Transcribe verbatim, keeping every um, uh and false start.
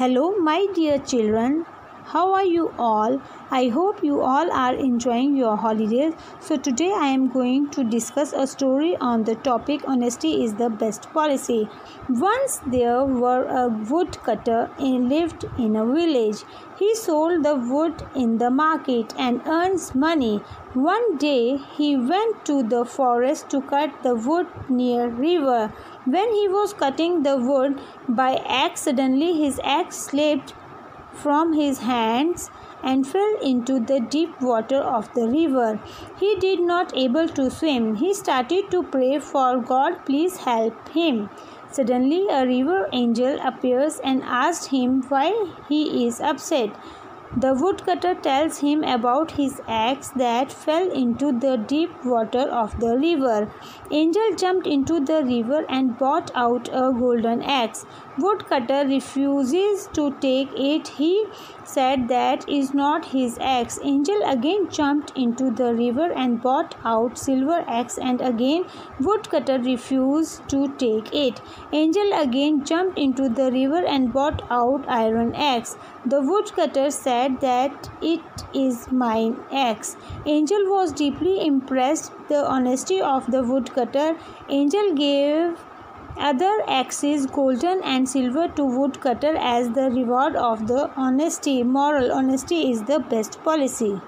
Hello my dear children, how are you all? I hope you all are enjoying your holidays. So today I am going to discuss a story on the topic honesty is the best policy. Once there were a woodcutter and lived in a village. He sold the wood in the market and earns money. One day he went to the forest to cut the wood near river. When he was cutting the wood, by accidentally his axe slipped from his hands and fell into the deep water of the river. He did not able to swim. He started to pray for God, please help him. Suddenly a river angel appears and asks him why he is upset. The woodcutter tells him about his axe that fell into the deep water of the river. Angel jumped into the river and brought out a golden axe. Woodcutter refuses to take it. He said that is not his axe. Angel again jumped into the river and brought out silver axe, and again woodcutter refused to take it. Angel again jumped into the river and brought out iron axe. The woodcutter said that it is mine axe. Angel was deeply impressed with the honesty of the woodcutter. Angel gave other axes, golden and silver, to woodcutter as the reward of the honesty. Moral: honesty is the best policy.